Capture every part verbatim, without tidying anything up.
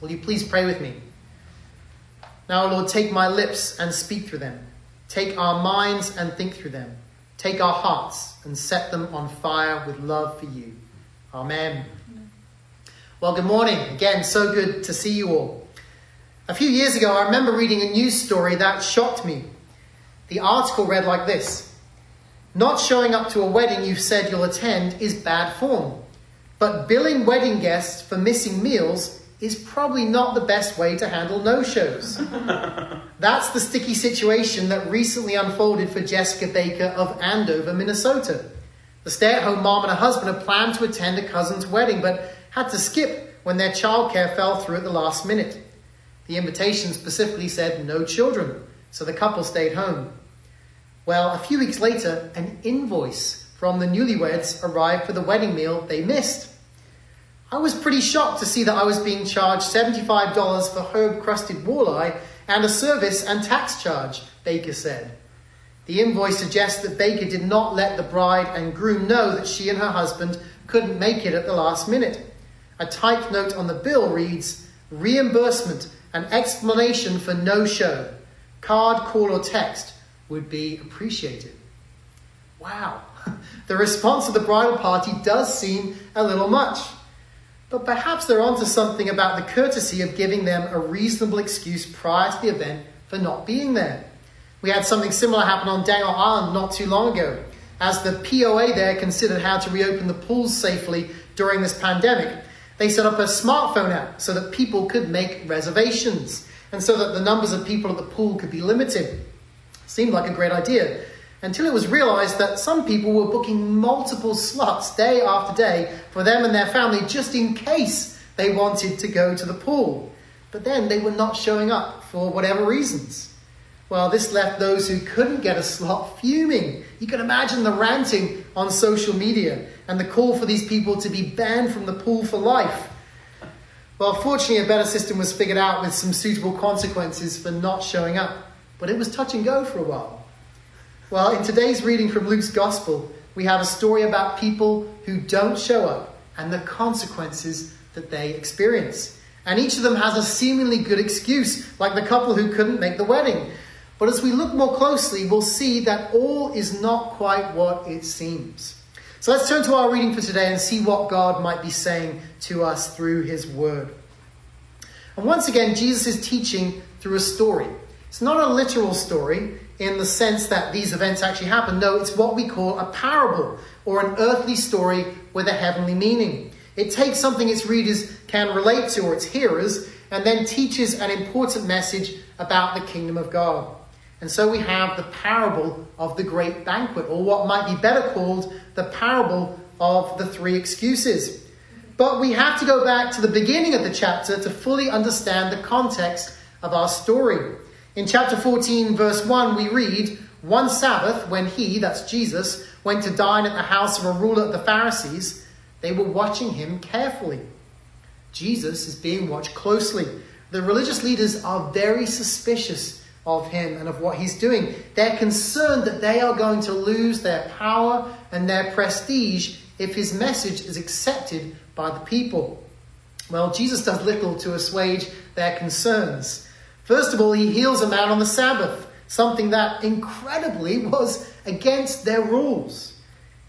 Will you please pray with me? Now, Lord, take my lips and speak through them. Take our minds and think through them. Take our hearts and set them on fire with love for you. Amen. Well, good morning. Again, so good to see you all. A few years ago, I remember reading a news story that shocked me. The article read like this. Not showing up to a wedding you've said you'll attend is bad form, but billing wedding guests for missing meals is probably not the best way to handle no-shows. That's the sticky situation that recently unfolded for Jessica Baker of Andover, Minnesota. The stay-at-home mom and her husband had planned to attend a cousin's wedding, but had to skip when their childcare fell through at the last minute. The invitation specifically said no children, so the couple stayed home. Well, a few weeks later, an invoice from the newlyweds arrived for the wedding meal they missed. I was pretty shocked to see that I was being charged seventy-five dollars for herb-crusted walleye and a service and tax charge, Baker said. The invoice suggests that Baker did not let the bride and groom know that she and her husband couldn't make it at the last minute. A typed note on the bill reads, reimbursement and explanation for no-show. Card, call, or text would be appreciated. Wow, the response of the bridal party does seem a little much. But perhaps they're onto something about the courtesy of giving them a reasonable excuse prior to the event for not being there. We had something similar happen on Dangal Island not too long ago, as the P O A there considered how to reopen the pools safely during this pandemic. They set up a smartphone app so that people could make reservations and so that the numbers of people at the pool could be limited. Seemed like a great idea, until it was realized that some people were booking multiple slots day after day for them and their family just in case they wanted to go to the pool. But then they were not showing up for whatever reasons. Well, this left those who couldn't get a slot fuming. You can imagine the ranting on social media and the call for these people to be banned from the pool for life. Well, fortunately, a better system was figured out with some suitable consequences for not showing up. But it was touch and go for a while. Well, in today's reading from Luke's Gospel, we have a story about people who don't show up and the consequences that they experience. And each of them has a seemingly good excuse, like the couple who couldn't make the wedding. But as we look more closely, we'll see that all is not quite what it seems. So let's turn to our reading for today and see what God might be saying to us through his word. And once again, Jesus is teaching through a story. It's not a literal story in the sense that these events actually happened. No, it's what we call a parable, or an earthly story with a heavenly meaning. It takes something its readers can relate to, or its hearers, and then teaches an important message about the kingdom of God. And so we have the parable of the great banquet, or what might be better called the parable of the three excuses. But we have to go back to the beginning of the chapter to fully understand the context of our story. In chapter fourteen, verse one, we read, one Sabbath, when he, that's Jesus, went to dine at the house of a ruler of the Pharisees, they were watching him carefully. Jesus is being watched closely. The religious leaders are very suspicious of him and of what he's doing. They're concerned that they are going to lose their power and their prestige if his message is accepted by the people. Well, Jesus does little to assuage their concerns. First of all, he heals a man on the Sabbath, something that incredibly was against their rules.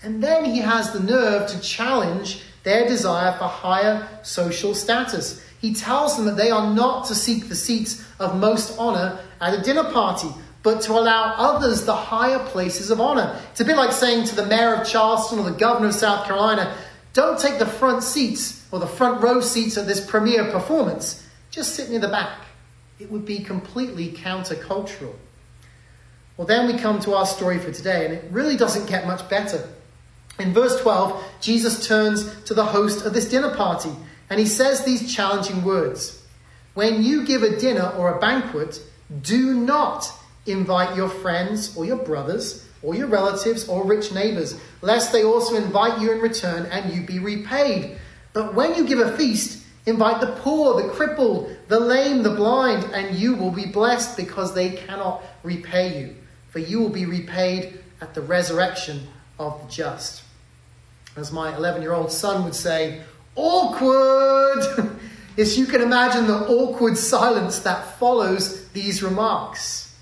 And then he has the nerve to challenge their desire for higher social status. He tells them that they are not to seek the seats of most honor at a dinner party, but to allow others the higher places of honor. It's a bit like saying to the mayor of Charleston or the governor of South Carolina, don't take the front seats or the front row seats at this premiere performance. Just sit near the back. It would be completely countercultural. Well, then we come to our story for today, and it really doesn't get much better. In verse twelve, Jesus turns to the host of this dinner party, and he says these challenging words. When you give a dinner or a banquet, do not invite your friends or your brothers or your relatives or rich neighbors, lest they also invite you in return and you be repaid. But when you give a feast, invite the poor, the crippled, the lame, the blind, and you will be blessed because they cannot repay you. For you will be repaid at the resurrection of the just. As my eleven-year-old son would say, awkward! is you can imagine the awkward silence that follows these remarks.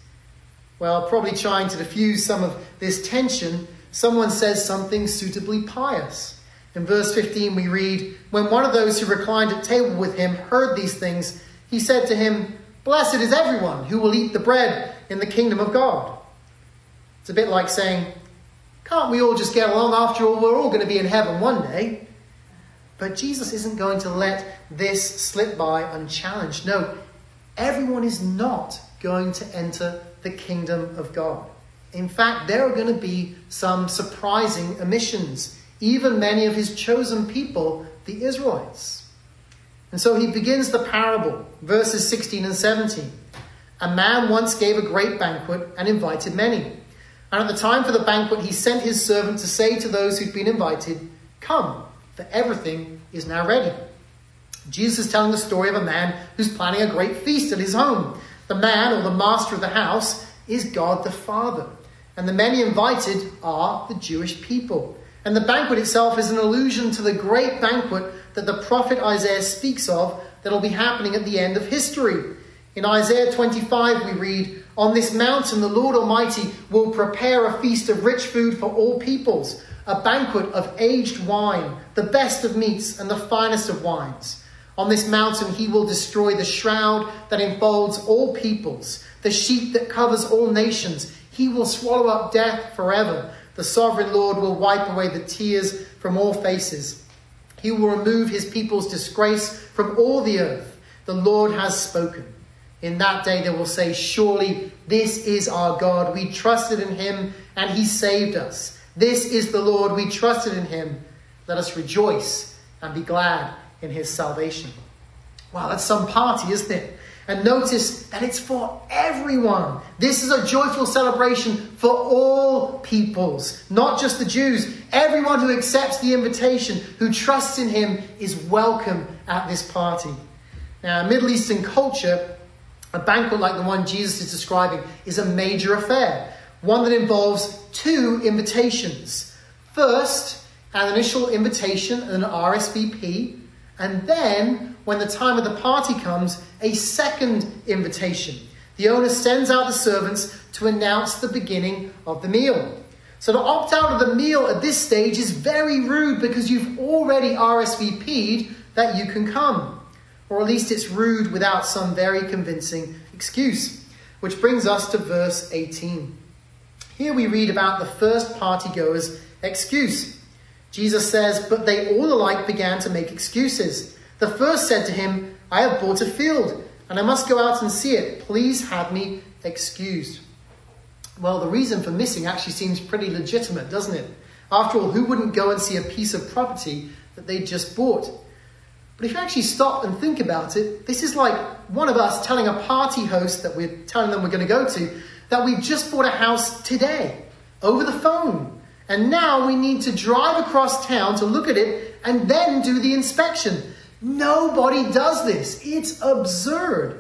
Well, probably trying to diffuse some of this tension, someone says something suitably pious. In verse fifteen we read, "When one of those who reclined at table with him heard these things, he said to him, 'Blessed is everyone who will eat the bread in the kingdom of God.'" It's a bit like saying, "Can't we all just get along? After all, we're all going to be in heaven one day." But Jesus isn't going to let this slip by unchallenged. No, everyone is not going to enter the kingdom of God. In fact, there are going to be some surprising omissions, even many of his chosen people, the Israelites. And so he begins the parable, verses sixteen and seventeen. "A man once gave a great banquet and invited many. And at the time for the banquet, he sent his servant to say to those who'd been invited, 'Come, for everything is now ready.'" Jesus is telling the story of a man who's planning a great feast at his home. The man, or the master of the house, is God the Father. And the many invited are the Jewish people. And the banquet itself is an allusion to the great banquet that the prophet Isaiah speaks of that will be happening at the end of history. In Isaiah twenty-five we read, "On this mountain the Lord Almighty will prepare a feast of rich food for all peoples, a banquet of aged wine, the best of meats and the finest of wines. On this mountain he will destroy the shroud that enfolds all peoples, the sheet that covers all nations. He will swallow up death forever. The sovereign Lord will wipe away the tears from all faces. He will remove his people's disgrace from all the earth. The Lord has spoken. In that day they will say, 'Surely this is our God. We trusted in him and he saved us. This is the Lord. We trusted in him. Let us rejoice and be glad in his salvation.'" Wow, that's some party, isn't it? And notice that it's for everyone. This is a joyful celebration for all peoples, not just the Jews. Everyone who accepts the invitation, who trusts in him, is welcome at this party. Now, in Middle Eastern culture, a banquet like the one Jesus is describing is a major affair, one that involves two invitations. First, an initial invitation, an R S V P, and then, when the time of the party comes, a second invitation. The owner sends out the servants to announce the beginning of the meal. So to opt out of the meal at this stage is very rude, because you've already R S V P'd that you can come. Or at least it's rude without some very convincing excuse. Which brings us to verse eighteen. Here we read about the first partygoer's excuse. Jesus says, "But they all alike began to make excuses. The first said to him, 'I have bought a field, and I must go out and see it. Please have me excused.'" Well, the reason for missing actually seems pretty legitimate, doesn't it? After all, who wouldn't go and see a piece of property that they just bought? But if you actually stop and think about it, this is like one of us telling a party host that we're telling them we're going to go to that we've just bought a house today, over the phone. And now we need to drive across town to look at it and then do the inspection. Nobody does this. It's absurd.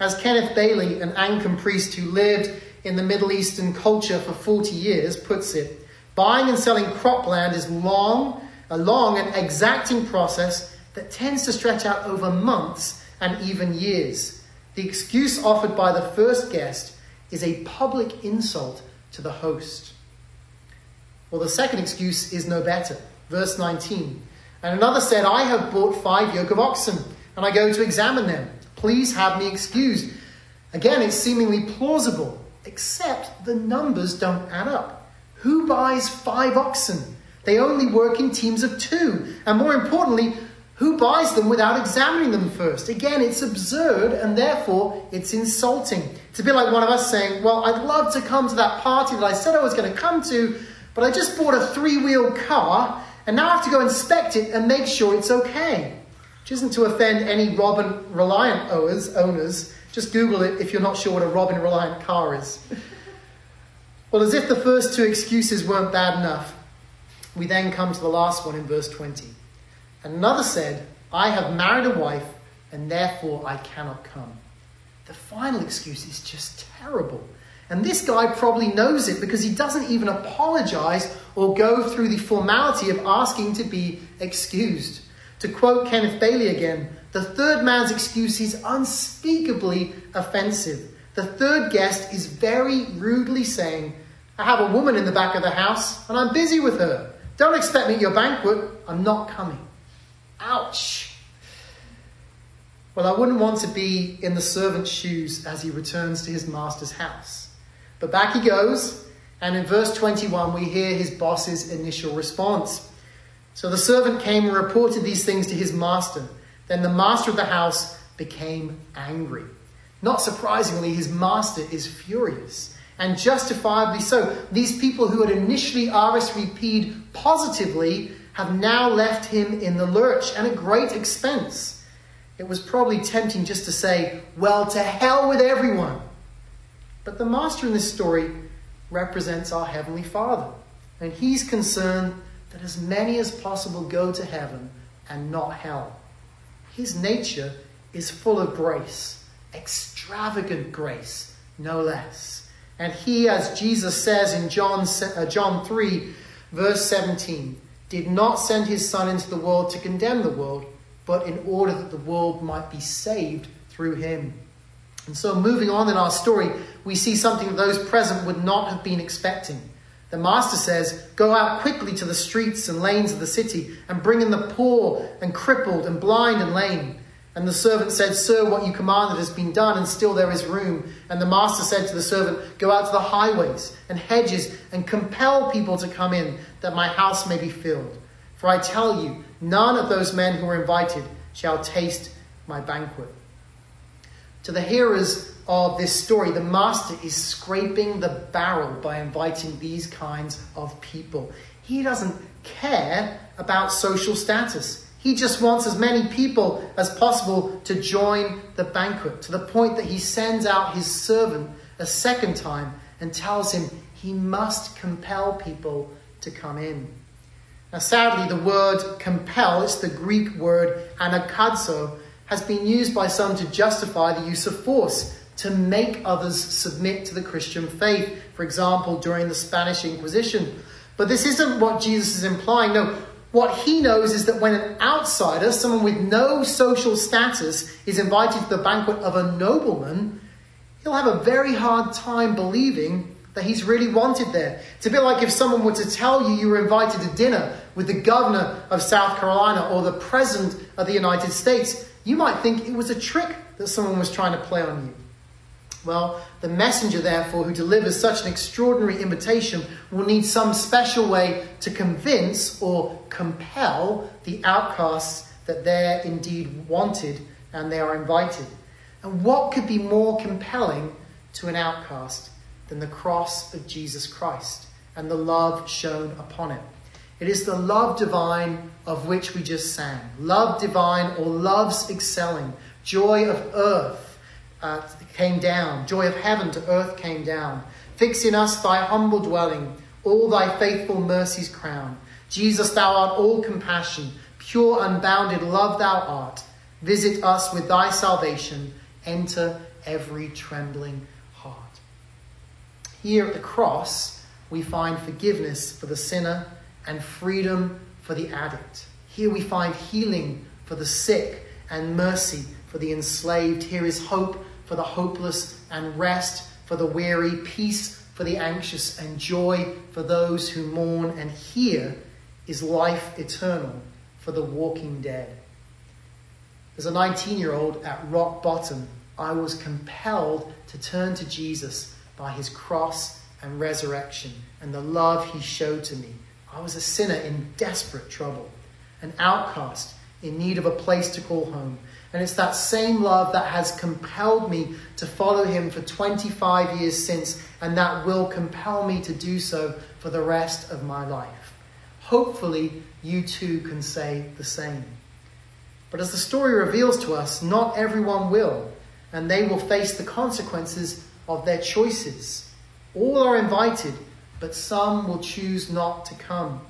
As Kenneth Bailey, an Anglican priest who lived in the Middle Eastern culture for forty years, puts it, "Buying and selling cropland is long, a long and exacting process that tends to stretch out over months and even years. The excuse offered by the first guest is a public insult to the host." Well, the second excuse is no better. Verse nineteen, "And another said, 'I have bought five yoke of oxen, and I go to examine them. Please have me excused.'" Again, it's seemingly plausible, except the numbers don't add up. Who buys five oxen? They only work in teams of two. And more importantly, who buys them without examining them first? Again, it's absurd, and therefore it's insulting. It's a bit like one of us saying, "Well, I'd love to come to that party that I said I was going to come to, but I just bought a three-wheel car, and now I have to go inspect it and make sure it's okay." Which isn't to offend any Robin Reliant owners. Just Google it if you're not sure what a Robin Reliant car is. Well, as if the first two excuses weren't bad enough, we then come to the last one in verse twenty. "And another said, 'I have married a wife, and therefore I cannot come.'" The final excuse is just terrible. And this guy probably knows it, because he doesn't even apologize or go through the formality of asking to be excused. To quote Kenneth Bailey again, The third man's excuse is unspeakably offensive. The third guest is very rudely saying, I have a woman in the back of the house and I'm busy with her. Don't expect me at your banquet. I'm not coming. Ouch. Well, I wouldn't want to be in the servant's shoes as he returns to his master's house. But back he goes. And in verse twenty-one, we hear his boss's initial response. So the servant came and reported these things to his master. Then the master of the house became angry. Not surprisingly, his master is furious, and justifiably so. These people who had initially R S V P'd positively have now left him in the lurch and at great expense. It was probably tempting just to say, well, to hell with everyone. But the master in this story represents our Heavenly Father, and he's concerned that as many as possible go to heaven and not hell. His nature is full of grace, extravagant grace, no less. And he, as Jesus says in John, uh, John three, verse seventeen, did not send his son into the world to condemn the world, but in order that the world might be saved through him. And so moving on in our story, we see something that those present would not have been expecting. The master says, go out quickly to the streets and lanes of the city and bring in the poor and crippled and blind and lame. And the servant said, sir, what you commanded has been done, and still there is room. And the master said to the servant, go out to the highways and hedges and compel people to come in, that my house may be filled. For I tell you, none of those men who are invited shall taste my banquet. To the hearers of this story, the master is scraping the barrel by inviting these kinds of people. He doesn't care about social status. He just wants as many people as possible to join the banquet, to the point that he sends out his servant a second time and tells him he must compel people to come in. Now, sadly, the word compel, it's the Greek word anakadzo, has been used by some to justify the use of force, to make others submit to the Christian faith, for example, during the Spanish Inquisition. But this isn't what Jesus is implying. No, what he knows is that when an outsider, someone with no social status, is invited to the banquet of a nobleman, he'll have a very hard time believing that he's really wanted there. It's a bit like if someone were to tell you you were invited to dinner with the governor of South Carolina or the president of the United States. You might think it was a trick that someone was trying to play on you. Well, the messenger, therefore, who delivers such an extraordinary invitation will need some special way to convince or compel the outcasts that they're indeed wanted and they are invited. And what could be more compelling to an outcast than the cross of Jesus Christ and the love shown upon it? It is the love divine of which we just sang. Love divine, or love's excelling. Joy of earth uh, came down. Joy of heaven to earth came down. Fix in us thy humble dwelling, all thy faithful mercies crown. Jesus, thou art all compassion. Pure, unbounded love thou art. Visit us with thy salvation. Enter every trembling heart. Here at the cross, we find forgiveness for the sinner and freedom for the addict. Here we find healing for the sick and mercy for the enslaved. Here is hope for the hopeless and rest for the weary, peace for the anxious, and joy for those who mourn. And here is life eternal for the walking dead. As a nineteen-year-old at rock bottom, I was compelled to turn to Jesus by his cross and resurrection and the love he showed to me. I was a sinner in desperate trouble, an outcast in need of a place to call home. And it's that same love that has compelled me to follow him for twenty-five years since, and that will compel me to do so for the rest of my life. Hopefully, you too can say the same. But as the story reveals to us, not everyone will, and they will face the consequences of their choices. All are invited, but some will choose not to come.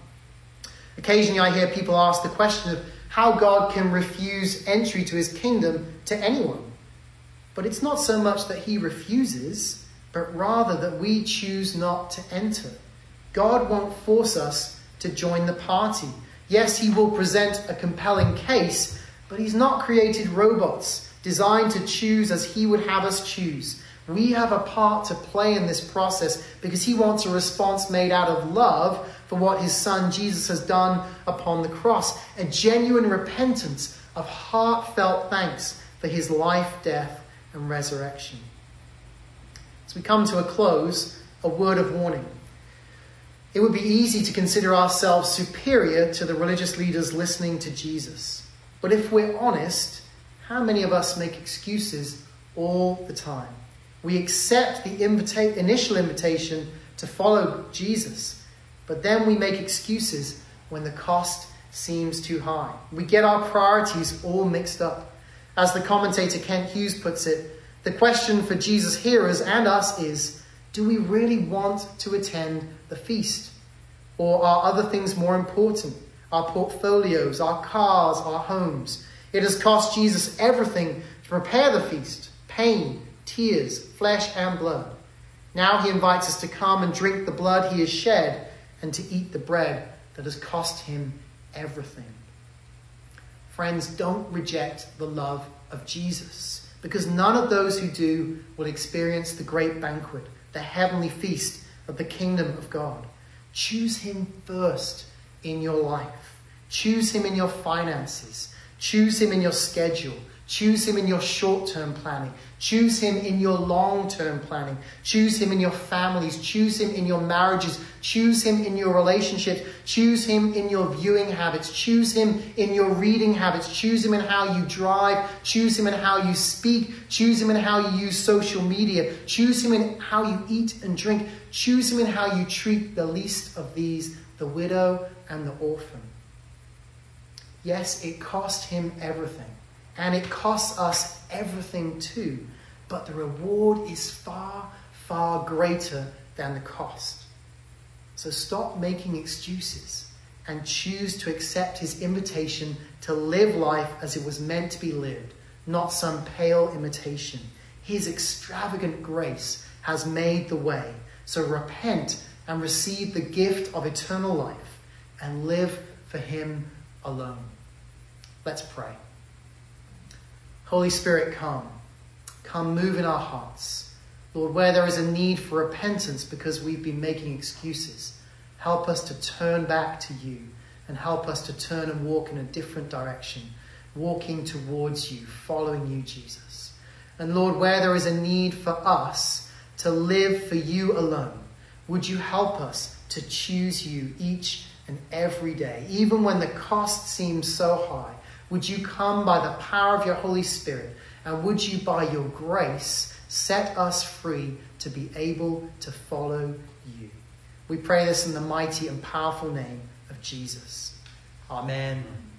Occasionally I hear people ask the question of how God can refuse entry to his kingdom to anyone. But it's not so much that he refuses, but rather that we choose not to enter. God won't force us to join the party. Yes, he will present a compelling case, But he's not created robots designed to choose as he would have us choose. We have a part to play in this process because he wants a response made out of love for what his son Jesus has done upon the cross. A genuine repentance of heartfelt thanks for his life, death, and resurrection. As we come to a close, a word of warning. It would be easy to consider ourselves superior to the religious leaders listening to Jesus. But if we're honest, how many of us make excuses all the time? We accept the invita- initial invitation to follow Jesus, but then we make excuses when the cost seems too high. We get our priorities all mixed up. As the commentator Kent Hughes puts it, the question for Jesus' hearers and us is, do we really want to attend the feast? Or are other things more important? Our portfolios, our cars, our homes. It has cost Jesus everything to prepare the feast, pain, tears, flesh and blood. Now he invites us to come and drink the blood he has shed and to eat the bread that has cost him everything. Friends, don't reject the love of Jesus, because none of those who do will experience the great banquet, the heavenly feast of the kingdom of God. Choose him first in your life. Choose him in your finances. Choose him in your schedule. Choose him in your short-term planning. Choose him in your long-term planning. Choose him in your families. Choose him in your marriages. Choose him in your relationships. Choose him in your viewing habits. Choose him in your reading habits. Choose him in how you drive. Choose him in how you speak. Choose him in how you use social media. Choose him in how you eat and drink. Choose him in how you treat the least of these, the widow and the orphan. Yes, it cost him everything. And it costs us everything too. But the reward is far, far greater than the cost. So stop making excuses and choose to accept his invitation to live life as it was meant to be lived, not some pale imitation. His extravagant grace has made the way. So repent and receive the gift of eternal life and live for him alone. Let's pray. Holy Spirit, come. Come move in our hearts. Lord, where there is a need for repentance because we've been making excuses, help us to turn back to you and help us to turn and walk in a different direction, walking towards you, following you, Jesus. And Lord, where there is a need for us to live for you alone, would you help us to choose you each and every day, even when the cost seems so high? Would you come by the power of your Holy Spirit, and would you, by your grace, set us free to be able to follow you? We pray this in the mighty and powerful name of Jesus. Amen.